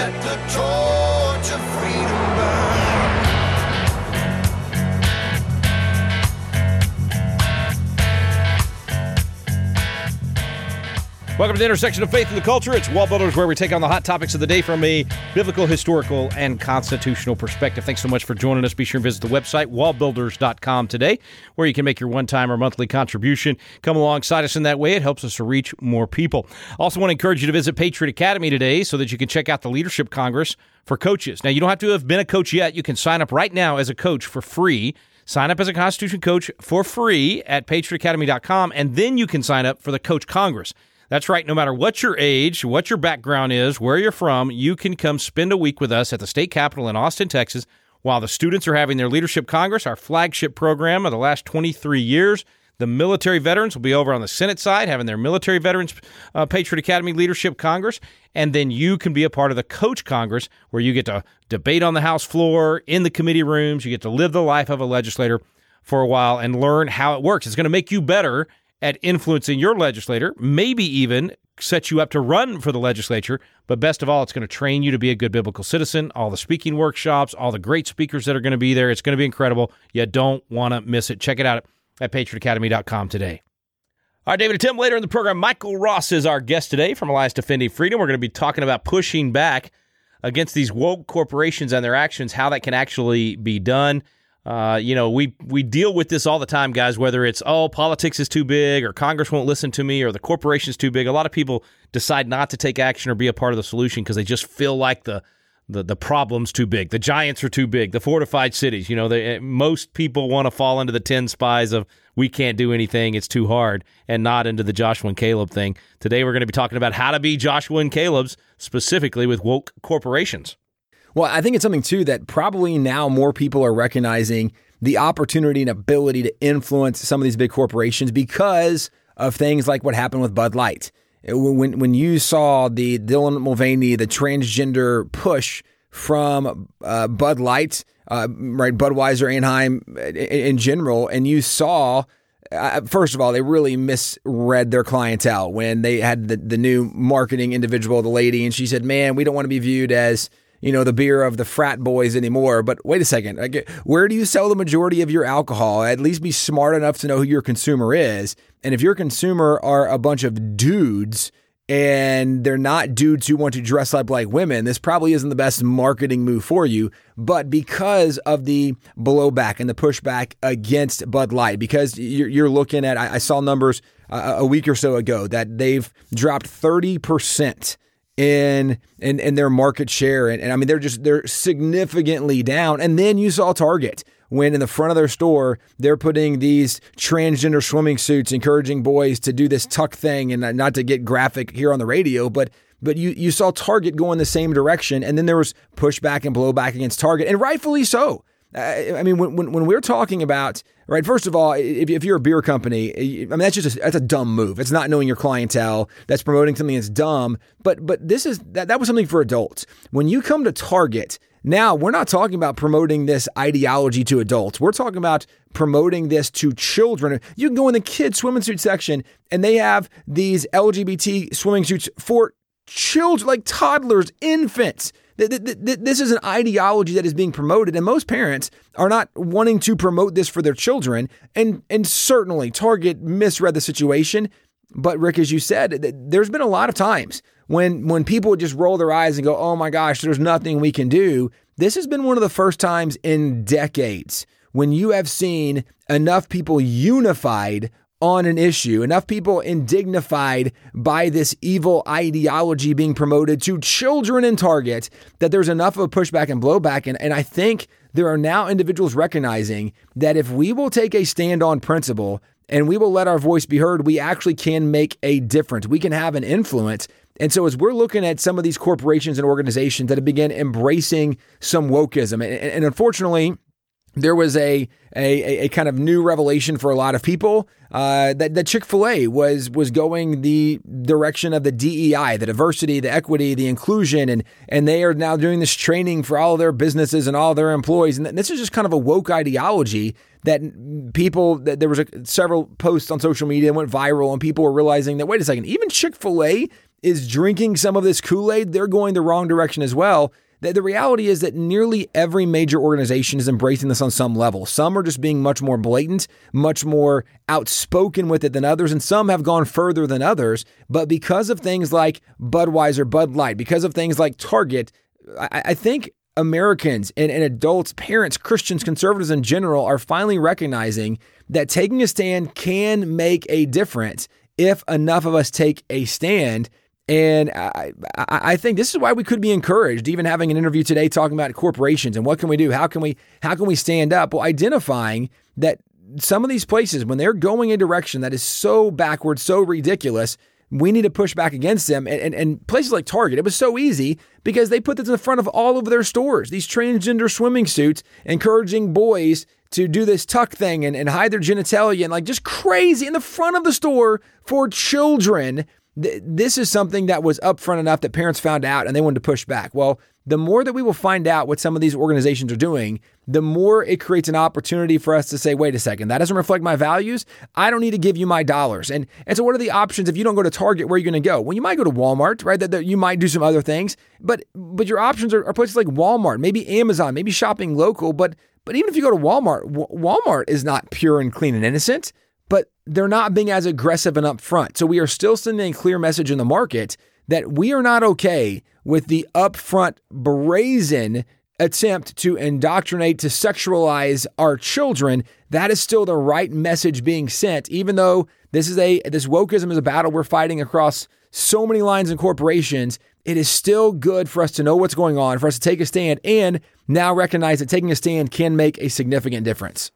Let the torch of freedom burn. Welcome to the intersection of faith and the culture. It's Wall Builders, where we take on the hot topics of the day from a biblical, historical, and constitutional perspective. Thanks so much for joining us. Be sure and visit the website, wallbuilders.com today, where you can make your one-time or monthly contribution. Come alongside us in that way. It helps us to reach more people. Also want to encourage you to visit Patriot Academy today so that you can check out the Leadership Congress for coaches. Now, you don't have to have been a coach yet. You can sign up right now as a coach for free. Sign up as a Constitution coach for free at patriotacademy.com, and then you can sign up for the Coach Congress. That's right. No matter what your age, what your background is, where you're from, you can come spend a week with us at the state capitol in Austin, Texas, while the students are having their Leadership Congress, our flagship program of the last 23 years. The military veterans will be over on the Senate side having their Military Veterans Patriot Academy Leadership Congress. And then you can be a part of the Coach Congress, where you get to debate on the House floor, in the committee rooms. You get to live the life of a legislator for a while and learn how it works. It's going to make you better at influencing your legislator, maybe even set you up to run for the legislature. But best of all, it's going to train you to be a good biblical citizen, all the speaking workshops, all the great speakers that are going to be there. It's going to be incredible. You don't want to miss it. Check it out at patriotacademy.com today. All right, David and Tim, later in the program, Michael Ross is our guest today from Alliance Defending Freedom. We're going to be talking about pushing back against these woke corporations and their actions, how that can actually be done. We deal with this all the time, guys, whether it's, politics is too big, or Congress won't listen to me, or the corporation's too big. A lot of people decide not to take action or be a part of the solution because they just feel like the problem's too big. The giants are too big. The fortified cities, most people want to fall into the 10 spies of we can't do anything, it's too hard, and not into the Joshua and Caleb thing. Today, we're going to be talking about how to be Joshua and Calebs, specifically with woke corporations. Well, I think it's something, too, that probably now more people are recognizing the opportunity and ability to influence some of these big corporations because of things like what happened with Bud Light. When you saw the Dylan Mulvaney, the transgender push from Bud Light, right, Budweiser, Anaheim in general, and you saw, first of all, they really misread their clientele when they had the new marketing individual, the lady, and she said, man, we don't want to be viewed as the beer of the frat boys anymore. But wait a second, where do you sell the majority of your alcohol? At least be smart enough to know who your consumer is. And if your consumer are a bunch of dudes and they're not dudes who want to dress up like women, this probably isn't the best marketing move for you. But because of the blowback and the pushback against Bud Light, because you're looking at, I saw numbers a week or so ago that they've dropped 30% in their market share. And I mean, they're significantly down. And then you saw Target, when in the front of their store, they're putting these transgender swimming suits, encouraging boys to do this tuck thing, and not to get graphic here on the radio, but you saw Target go in the same direction. And then there was pushback and blowback against Target, and rightfully so. I mean, when we're talking about, right, first of all, if you're a beer company, I mean, that's a dumb move. It's not knowing your clientele. That's promoting something that's dumb. But this is that was something for adults. When you come to Target, now we're not talking about promoting this ideology to adults. We're talking about promoting this to children. You can go in the kids' swimming suit section, and they have these LGBT swimming suits for children, like toddlers, infants. This is an ideology that is being promoted, and most parents are not wanting to promote this for their children. And certainly Target misread the situation. But Rick, as you said, there's been a lot of times when people would just roll their eyes and go, oh my gosh, there's nothing we can do. This has been one of the first times in decades when you have seen enough people unified on an issue, enough people indignified by this evil ideology being promoted to children in Target, that there's enough of a pushback and blowback. And I think there are now individuals recognizing that if we will take a stand on principle and we will let our voice be heard, we actually can make a difference. We can have an influence. And so as we're looking at some of these corporations and organizations that have begun embracing some wokeism, and unfortunately, there was a kind of new revelation for a lot of people that Chick-fil-A was going the direction of the DEI, the diversity, the equity, the inclusion, and they are now doing this training for all their businesses and all their employees. And this is just kind of a woke ideology that people, that there was several posts on social media that went viral, and people were realizing that, wait a second, even Chick-fil-A is drinking some of this Kool-Aid, they're going the wrong direction as well. The reality is that nearly every major organization is embracing this on some level. Some are just being much more blatant, much more outspoken with it than others, and some have gone further than others. But because of things like Budweiser, Bud Light, because of things like Target, I think Americans and adults, parents, Christians, conservatives in general are finally recognizing that taking a stand can make a difference if enough of us take a stand. And I think this is why we could be encouraged, even having an interview today talking about corporations and what can we do? How can we stand up? Well, identifying that some of these places, when they're going a direction that is so backward, so ridiculous, we need to push back against them. And places like Target, it was so easy because they put this in the front of all of their stores, these transgender swimming suits, encouraging boys to do this tuck thing and hide their genitalia and like just crazy in the front of the store for children. This is something that was upfront enough that parents found out and they wanted to push back. Well, the more that we will find out what some of these organizations are doing, the more it creates an opportunity for us to say, wait a second, that doesn't reflect my values. I don't need to give you my dollars. And so what are the options? If you don't go to Target, where are you going to go? Well, you might go to Walmart, right? That you might do some other things, but your options are places like Walmart, maybe Amazon, maybe shopping local. But even if you go to Walmart, Walmart is not pure and clean and innocent, but they're not being as aggressive and upfront. So we are still sending a clear message in the market that we are not okay with the upfront, brazen attempt to indoctrinate, to sexualize our children. That is still the right message being sent, even though this wokeism is a battle we're fighting across so many lines in corporations. It is still good for us to know what's going on, for us to take a stand, and now recognize that taking a stand can make a significant difference.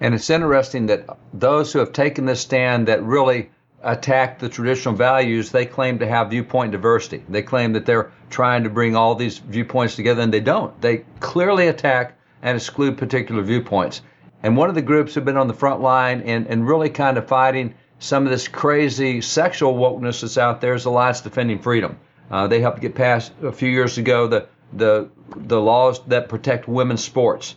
And it's interesting that those who have taken this stand that really attack the traditional values, they claim to have viewpoint diversity. They claim that they're trying to bring all these viewpoints together, and they don't. They clearly attack and exclude particular viewpoints. And one of the groups who've been on the front line and really kind of fighting some of this crazy sexual wokeness that's out there is Alliance Defending Freedom. They helped get past a few years ago the laws that protect women's sports.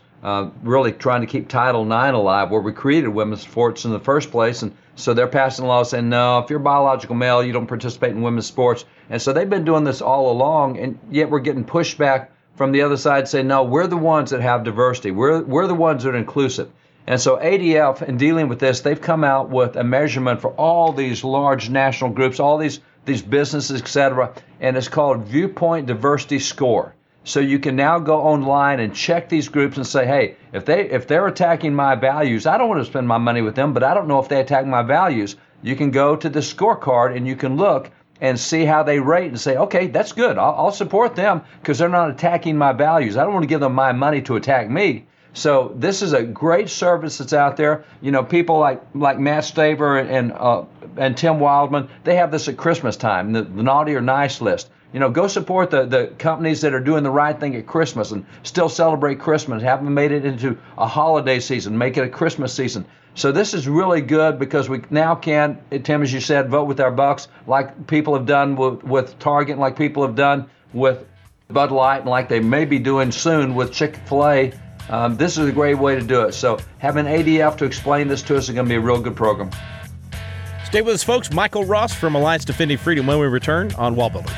Really trying to keep Title IX alive, where we created women's sports in the first place. And so they're passing laws saying, no, if you're a biological male, you don't participate in women's sports. And so they've been doing this all along, and yet we're getting pushback from the other side saying, no, we're the ones that have diversity. We're the ones that are inclusive. And so ADF, in dealing with this, they've come out with a measurement for all these large national groups, all these businesses, et cetera, and it's called Viewpoint Diversity Score. So you can now go online and check these groups and say, hey, if they're attacking my values, I don't want to spend my money with them, but I don't know if they attack my values. You can go to the scorecard and you can look and see how they rate and say, okay, that's good. I'll support them because they're not attacking my values. I don't want to give them my money to attack me. So this is a great service that's out there. You know, people like Matt Staver and Tim Wildman, they have this at Christmas time, the naughty or nice list. You know, go support the companies that are doing the right thing at Christmas and still celebrate Christmas, haven't made it into a holiday season, make it a Christmas season. So this is really good because we now can, Tim, as you said, vote with our bucks like people have done with Target, like people have done with Bud Light, and like they may be doing soon with Chick-fil-A. This is a great way to do it. So having ADF to explain this to us is going to be a real good program. Stay with us, folks. Michael Ross from Alliance Defending Freedom when we return on Wall Builders.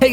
Hey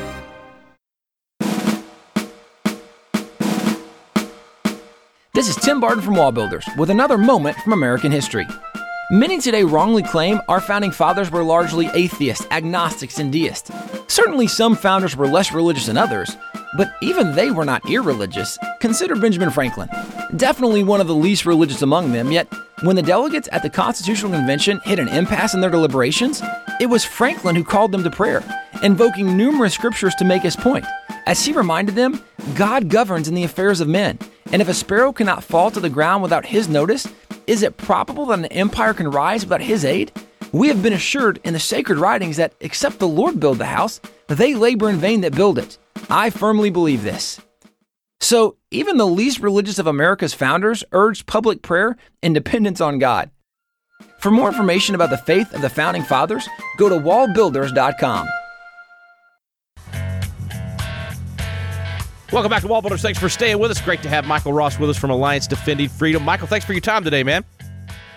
This is Tim Barton from Wall Builders with another moment from American history. Many today wrongly claim our founding fathers were largely atheists, agnostics, and deists. Certainly some founders were less religious than others, but even they were not irreligious. Consider Benjamin Franklin, definitely one of the least religious among them, yet when the delegates at the Constitutional Convention hit an impasse in their deliberations, it was Franklin who called them to prayer, invoking numerous scriptures to make his point. As he reminded them, God governs in the affairs of men, and if a sparrow cannot fall to the ground without his notice, is it probable that an empire can rise without his aid? We have been assured in the sacred writings that except the Lord build the house, they labor in vain that build it. I firmly believe this. So even the least religious of America's founders urged public prayer and dependence on God. For more information about the faith of the Founding Fathers, go to wallbuilders.com. Welcome back to Wall Builders. Thanks for staying with us. Great to have Michael Ross with us from Alliance Defending Freedom. Michael, thanks for your time today, man.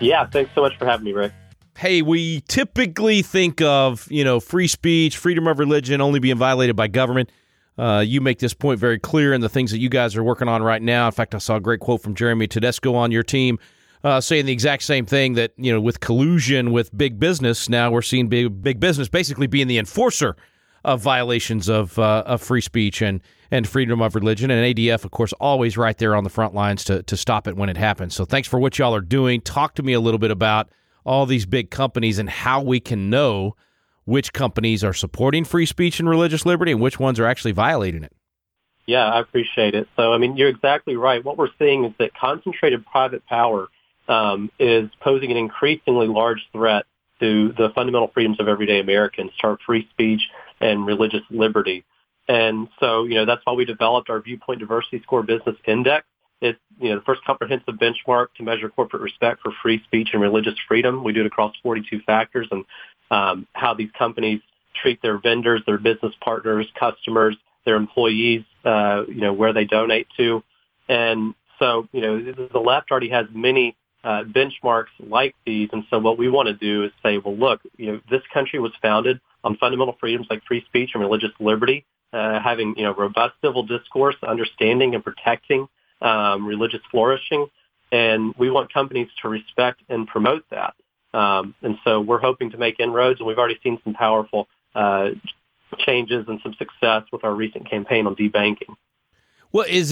Yeah, thanks so much for having me, Rick. Hey, we typically think of, free speech, freedom of religion only being violated by government. You make this point very clear in the things that you guys are working on right now. In fact, I saw a great quote from Jeremy Tedesco on your team saying the exact same thing, that, with collusion with big business, now we're seeing big business basically being the enforcer of violations of free speech and freedom of religion. And ADF, of course, always right there on the front lines to stop it when it happens. So thanks for what y'all are doing. Talk to me a little bit about all these big companies and how we can know which companies are supporting free speech and religious liberty and which ones are actually violating it. Yeah, I appreciate it. So, you're exactly right. What we're seeing is that concentrated private power is posing an increasingly large threat to the fundamental freedoms of everyday Americans, to our free speech and religious liberty. And so, that's why we developed our Viewpoint Diversity Score Business Index. It's, the first comprehensive benchmark to measure corporate respect for free speech and religious freedom. We do it across 42 factors and how these companies treat their vendors, their business partners, customers, their employees, where they donate to. And so, the left already has many benchmarks like these. And so what we want to do is say, well, look, this country was founded on fundamental freedoms like free speech and religious liberty, having, robust civil discourse, understanding and protecting religious flourishing. And we want companies to respect and promote that. And so we're hoping to make inroads, and we've already seen some powerful changes and some success with our recent campaign on debanking. Well, is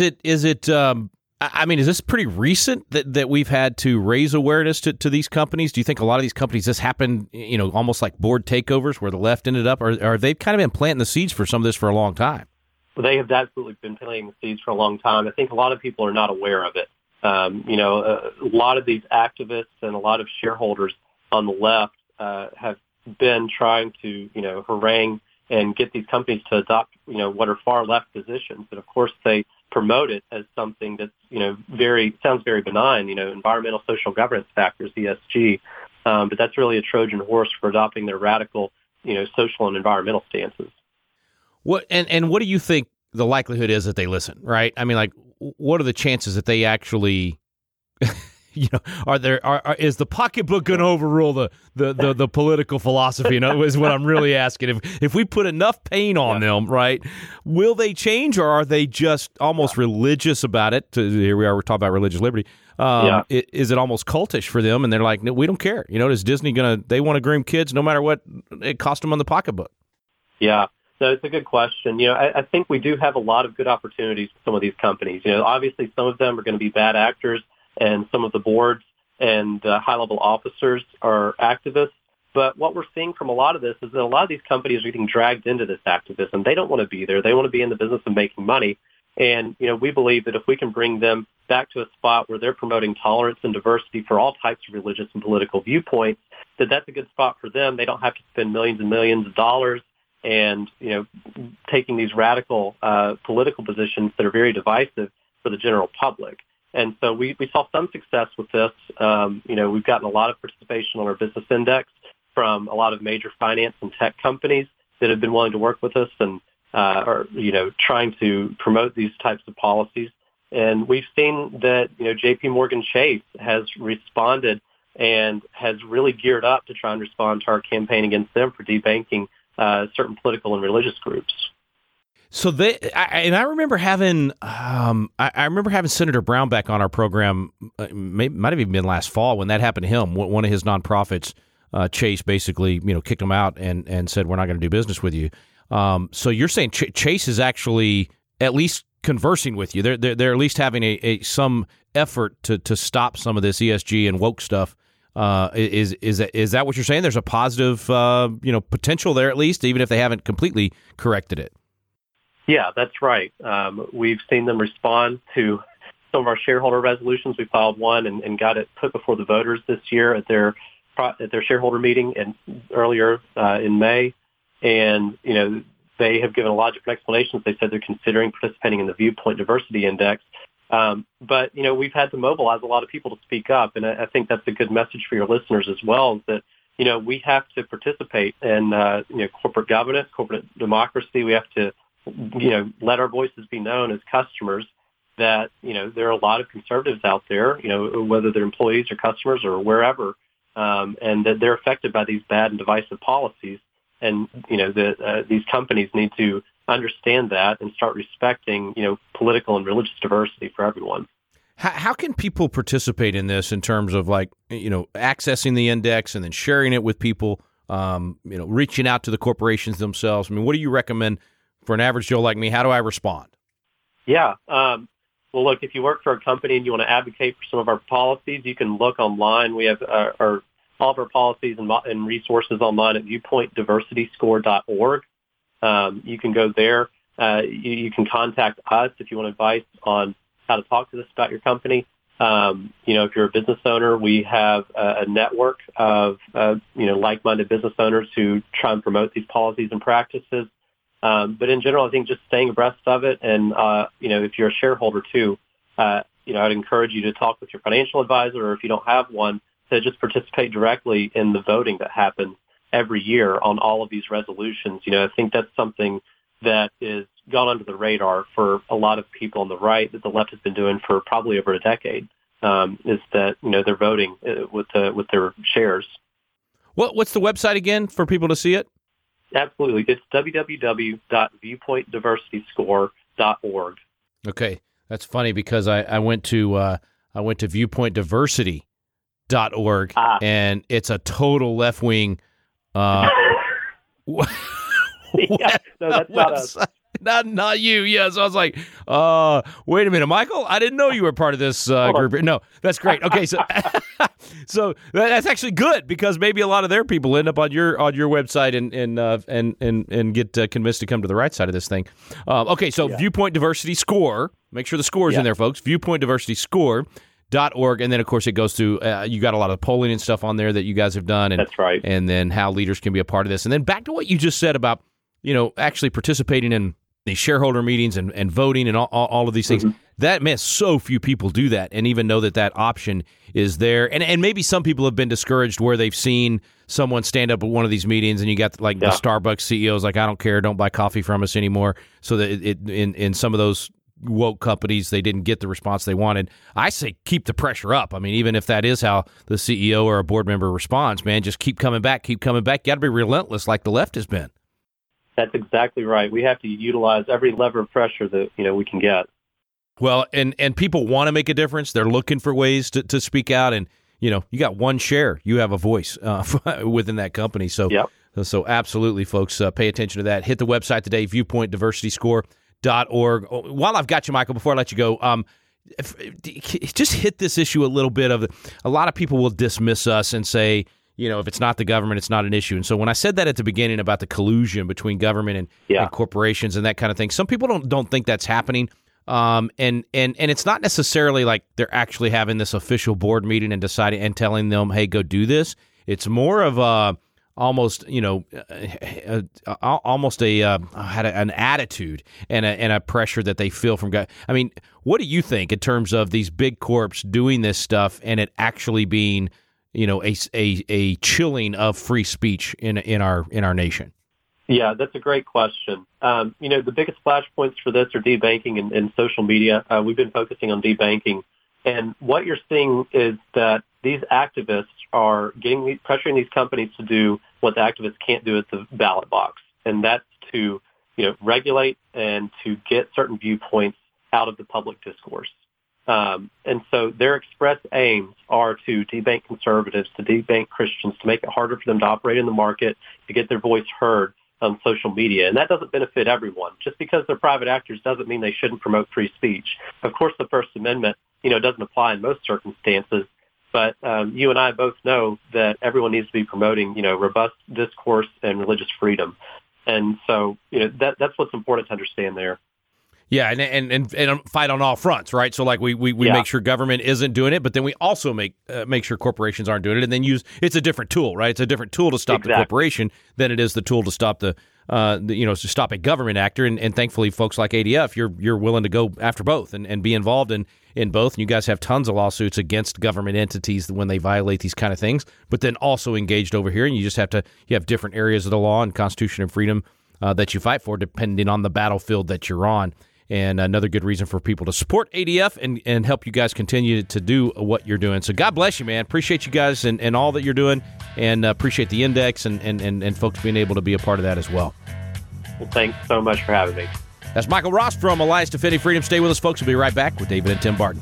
this pretty recent that we've had to raise awareness to these companies? Do you think a lot of these companies, this happened, almost like board takeovers where the left ended up, or they've kind of been planting the seeds for some of this for a long time? Well, they have absolutely been planting the seeds for a long time. I think a lot of people are not aware of it. A lot of these activists and a lot of shareholders on the left have been trying to, harangue and get these companies to adopt, what are far left positions. And of course, they promote it as something that's, sounds very benign, environmental social governance factors, ESG. But that's really a Trojan horse for adopting their radical, social and environmental stances. What do you think the likelihood is that they listen, right? What are the chances that they actually, is the pocketbook going to overrule the political philosophy? Is what I'm really asking. If we put enough pain on them, right, will they change, or are they just almost religious about it? Here we are, we're talking about religious liberty. Is it almost cultish for them? And they're like, no, we don't care. Is Disney they want to groom kids no matter what it costs them on the pocketbook? Yeah. So it's a good question. I think we do have a lot of good opportunities with some of these companies. Obviously some of them are going to be bad actors, and some of the boards and high-level officers are activists. But what we're seeing from a lot of this is that a lot of these companies are getting dragged into this activism. They don't want to be there. They want to be in the business of making money. And, we believe that if we can bring them back to a spot where they're promoting tolerance and diversity for all types of religious and political viewpoints, that that's a good spot for them. They don't have to spend millions and millions of dollars and, taking these radical political positions that are very divisive for the general public. And so we saw some success with this. We've gotten a lot of participation on our business index from a lot of major finance and tech companies that have been willing to work with us and are, trying to promote these types of policies. And we've seen that, JPMorgan Chase has responded and has really geared up to try and respond to our campaign against them for debanking certain political and religious groups. So they, I remember having, I remember having Senator Brown back on our program, might have even been last fall when that happened to him. One of his nonprofits, Chase, basically, you know, kicked him out and said, we're not going to do business with you. So you're saying Chase is actually at least conversing with you. They're at least having some effort to stop some of this ESG and woke stuff. Is that what you're saying? There's a positive, potential there at least, even if they haven't completely corrected it. Yeah, that's right. We've seen them respond to some of our shareholder resolutions. We filed one and got it put before the voters this year at their shareholder meeting earlier in May. And, you know, they have given a logical explanation. They said they're considering participating in the Viewpoint Diversity Index. But, you know, we've had to mobilize a lot of people to speak up. And I think that's a good message for your listeners as well, is that, you know, we have to participate in, corporate governance, corporate democracy. We have to, you know, let our voices be known as customers that, you know, there are a lot of conservatives out there, you know, whether they're employees or customers or wherever, and that they're affected by these bad and divisive policies. And, you know, these companies need to understand that and start respecting, you know, political and religious diversity for everyone. How can people participate in this in terms of, like, you know, accessing the index and then sharing it with people, reaching out to the corporations themselves? I mean, what do you recommend for an average Joe like me? How do I respond? Yeah. Well, look, if you work for a company and you want to advocate for some of our policies, you can look online. We have all of our policies and resources online at viewpointdiversityscore.org. You can go there. You can contact us if you want advice on how to talk to us about your company. If you're a business owner, we have a network of, like-minded business owners who try and promote these policies and practices. But in general, I think just staying abreast of it. And, if you're a shareholder too, I'd encourage you to talk with your financial advisor, or if you don't have one, to just participate directly in the voting that happens every year on all of these resolutions. You know, I think that's something that is gone under the radar for a lot of people on the right, that the left has been doing for probably over a decade, is that, you know, they're voting with their shares. What's the website again for people to see it? Absolutely. It's www.viewpointdiversityscore.org. Okay. That's funny because I went to viewpointdiversity.org and it's a total left-wing no, that's not us. Not you. Yeah. So I was like, wait a minute, Michael, I didn't know you were part of this group. No, that's great. Okay. So, so that's actually good, because maybe a lot of their people end up on your website and get convinced to come to the right side of this thing. Okay. So yeah. Viewpoint Diversity Score, make sure the score's in there, folks. viewpointdiversityscore.org. And then, of course, it goes through, you got a lot of polling and stuff on there that you guys have done. And, that's right. And then how leaders can be a part of this. And then back to what you just said about, you know, actually participating in the shareholder meetings and voting and all of these things. Mm-hmm. That, man, so few people do that and even know that option is there. And maybe some people have been discouraged where they've seen someone stand up at one of these meetings and you got, like, the Starbucks CEOs like, I don't care, don't buy coffee from us anymore. So that in some of those woke companies, they didn't get the response they wanted. I say keep the pressure up. I mean, even if that is how the CEO or a board member responds, man, just keep coming back. You got to be relentless like the left has been. That's exactly right. We have to utilize every lever of pressure that, you know, we can get. Well, and people want to make a difference. They're looking for ways to speak out. And, you know, you got one share. You have a voice within that company. So, yep. So absolutely, folks, pay attention to that. Hit the website today, viewpointdiversityscore.org. While I've got you, Michael, before I let you go, just hit this issue a little bit of a lot of people will dismiss us and say, you know, if it's not the government, it's not an issue. And so when I said that at the beginning about the collusion between government and corporations and that kind of thing, some people don't think that's happening. And it's not necessarily like they're actually having this official board meeting and deciding and telling them, hey, go do this. It's more of an attitude and a pressure that they feel from guys. I mean, what do you think in terms of these big corps doing this stuff and it actually being, you know, a chilling of free speech in our nation? Yeah, that's a great question. The biggest flashpoints for this are debanking and social media. We've been focusing on debanking. And what you're seeing is that these activists are pressuring these companies to do what the activists can't do at the ballot box. And that's to regulate and to get certain viewpoints out of the public discourse. And so their express aims are to debank conservatives, to debank Christians, to make it harder for them to operate in the market, to get their voice heard on social media. And that doesn't benefit everyone. Just because they're private actors doesn't mean they shouldn't promote free speech. Of course, the First Amendment, doesn't apply in most circumstances. But you and I both know that everyone needs to be promoting, robust discourse and religious freedom. And so, that's what's important to understand there. Yeah, and fight on all fronts, right? So, we make sure government isn't doing it, but then we also make sure corporations aren't doing it, and then it's a different tool, right? It's a different tool to stop the corporation than it is the tool to stop to stop a government actor. And thankfully, folks like ADF, you're willing to go after both and be involved in both. And you guys have tons of lawsuits against government entities when they violate these kind of things, but then also engaged over here. And you just have different areas of the law and Constitution and freedom that you fight for, depending on the battlefield that you're on. And another good reason for people to support ADF and help you guys continue to do what you're doing. So God bless you, man. Appreciate you guys and all that you're doing, and appreciate the index and folks being able to be a part of that as well. Well, thanks so much for having me. That's Michael Ross from Alliance Defending Freedom. Stay with us, folks. We'll be right back with David and Tim Barton.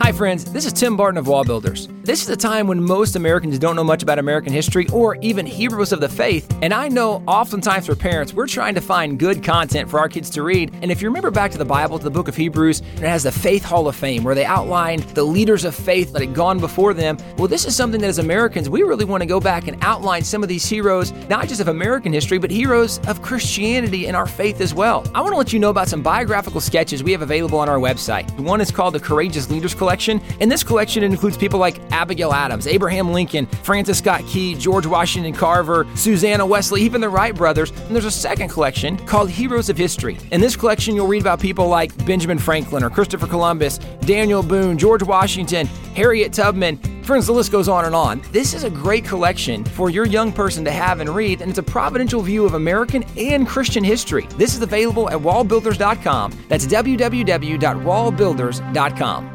Hi friends, this is Tim Barton of Wall Builders. This is a time when most Americans don't know much about American history or even Hebrews of the faith, and I know oftentimes for parents, we're trying to find good content for our kids to read, and if you remember back to the Bible, to the book of Hebrews, it has the Faith Hall of Fame, where they outlined the leaders of faith that had gone before them. Well, this is something that as Americans, we really want to go back and outline some of these heroes, not just of American history, but heroes of Christianity and our faith as well. I want to let you know about some biographical sketches we have available on our website. One is called The Courageous Leaders Collection. And this collection includes people like Abigail Adams, Abraham Lincoln, Francis Scott Key, George Washington Carver, Susanna Wesley, even the Wright brothers. And there's a second collection called Heroes of History. In this collection, you'll read about people like Benjamin Franklin or Christopher Columbus, Daniel Boone, George Washington, Harriet Tubman. Friends, the list goes on and on. This is a great collection for your young person to have and read, and it's a providential view of American and Christian history. This is available at wallbuilders.com. That's www.wallbuilders.com.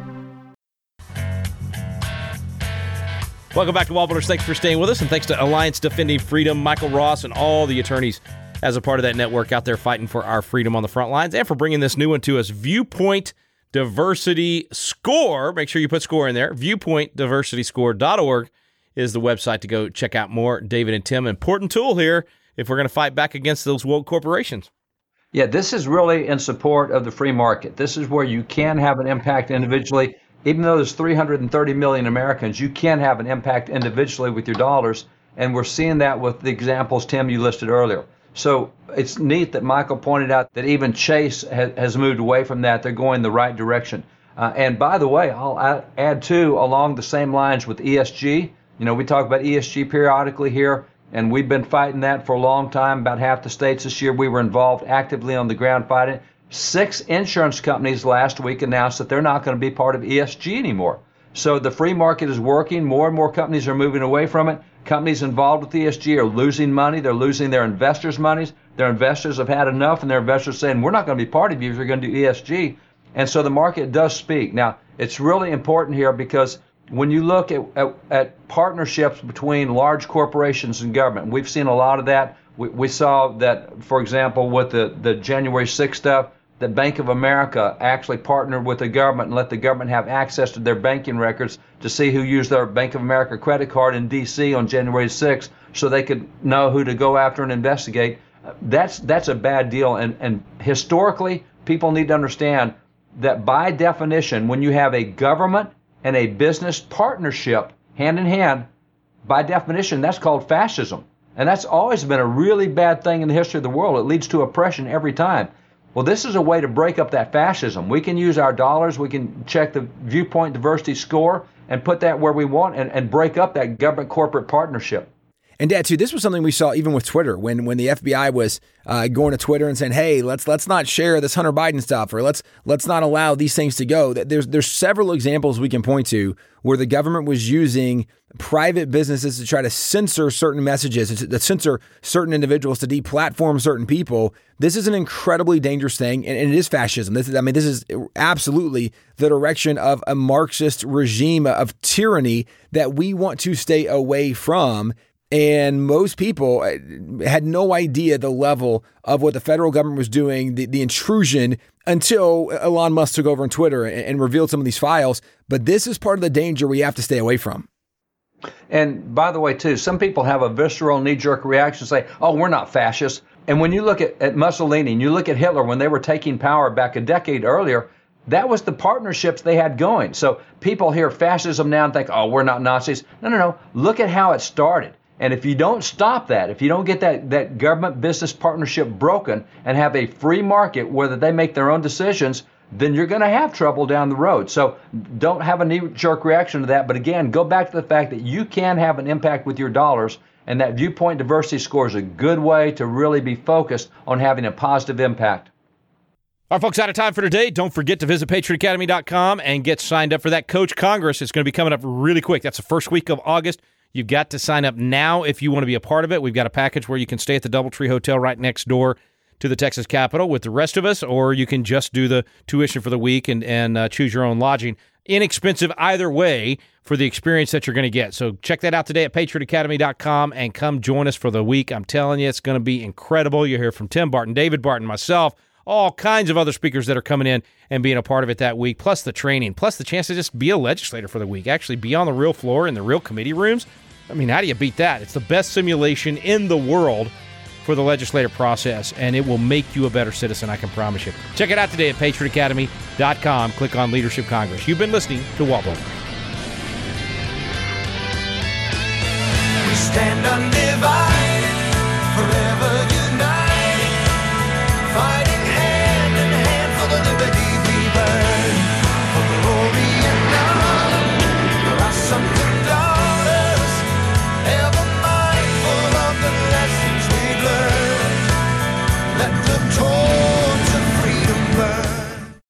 Welcome back to Wall Builders. Thanks for staying with us, and thanks to Alliance Defending Freedom, Michael Ross, and all the attorneys as a part of that network out there fighting for our freedom on the front lines, and for bringing this new one to us, Viewpoint Diversity Score. Make sure you put score in there. ViewpointDiversityScore.org is the website to go check out more. David and Tim, important tool here if we're going to fight back against those woke corporations. Yeah, this is really in support of the free market. This is where you can have an impact individually. Even though there's 330 million Americans, you can have an impact individually with your dollars, and we're seeing that with the examples, Tim, you listed earlier. So it's neat that Michael pointed out that even Chase has moved away from that. They're going the right direction. And by the way, I'll add too, along the same lines with ESG. We talk about ESG periodically here, and we've been fighting that for a long time. About half the states this year we were involved actively on the ground fighting. 6 insurance companies last week announced that they're not going to be part of ESG anymore. So the free market is working. More and more companies are moving away from it. Companies involved with ESG are losing money. They're losing their investors' monies. Their investors have had enough, and their investors are saying, we're not going to be part of you if you're going to do ESG. And so the market does speak. Now, it's really important here because when you look at partnerships between large corporations and government, we've seen a lot of that. We saw that, for example, with the January 6th stuff, the Bank of America actually partnered with the government and let the government have access to their banking records to see who used their Bank of America credit card in D.C. on January 6th so they could know who to go after and investigate. That's a bad deal. And historically, people need to understand that by definition, when you have a government and a business partnership hand in hand, by definition, that's called fascism. And that's always been a really bad thing in the history of the world. It leads to oppression every time. Well, this is a way to break up that fascism. We can use our dollars. We can check the viewpoint diversity score and put that where we want and break up that government corporate partnership. And Dad, too, this was something we saw even with Twitter when the FBI was going to Twitter and saying, "Hey, let's not share this Hunter Biden stuff, or let's not allow these things to go." There's several examples we can point to where the government was using private businesses to try to censor certain messages, to censor certain individuals, to deplatform certain people. This is an incredibly dangerous thing, and it is fascism. This is absolutely the direction of a Marxist regime of tyranny that we want to stay away from. And most people had no idea the level of what the federal government was doing, the intrusion, until Elon Musk took over on Twitter and revealed some of these files. But this is part of the danger we have to stay away from. And by the way, too, some people have a visceral knee-jerk reaction, say, "Oh, we're not fascists." And when you look at Mussolini and you look at Hitler, when they were taking power back a decade earlier, that was the partnerships they had going. So people hear fascism now and think, "Oh, we're not Nazis." No. Look at how it started. And if you don't stop that, if you don't get that government-business partnership broken and have a free market where they make their own decisions, then you're going to have trouble down the road. So don't have a knee-jerk reaction to that. But again, go back to the fact that you can have an impact with your dollars, and that viewpoint diversity score is a good way to really be focused on having a positive impact. All right, folks, out of time for today. Don't forget to visit PatriotAcademy.com and get signed up for that Coach Congress. It's going to be coming up really quick. That's the first week of August. You've got to sign up now if you want to be a part of it. We've got a package where you can stay at the Doubletree Hotel right next door to the Texas Capitol with the rest of us, or you can just do the tuition for the week and choose your own lodging. Inexpensive either way for the experience that you're going to get. So check that out today at PatriotAcademy.com and come join us for the week. I'm telling you, it's going to be incredible. You'll hear from Tim Barton, David Barton, myself, all kinds of other speakers that are coming in and being a part of it that week, plus the training, plus the chance to just be a legislator for the week, actually be on the real floor in the real committee rooms. I mean, how do you beat that? It's the best simulation in the world for the legislative process, and it will make you a better citizen, I can promise you. Check it out today at PatriotAcademy.com. Click on Leadership Congress. You've been listening to Wall Builders. We stand undivided.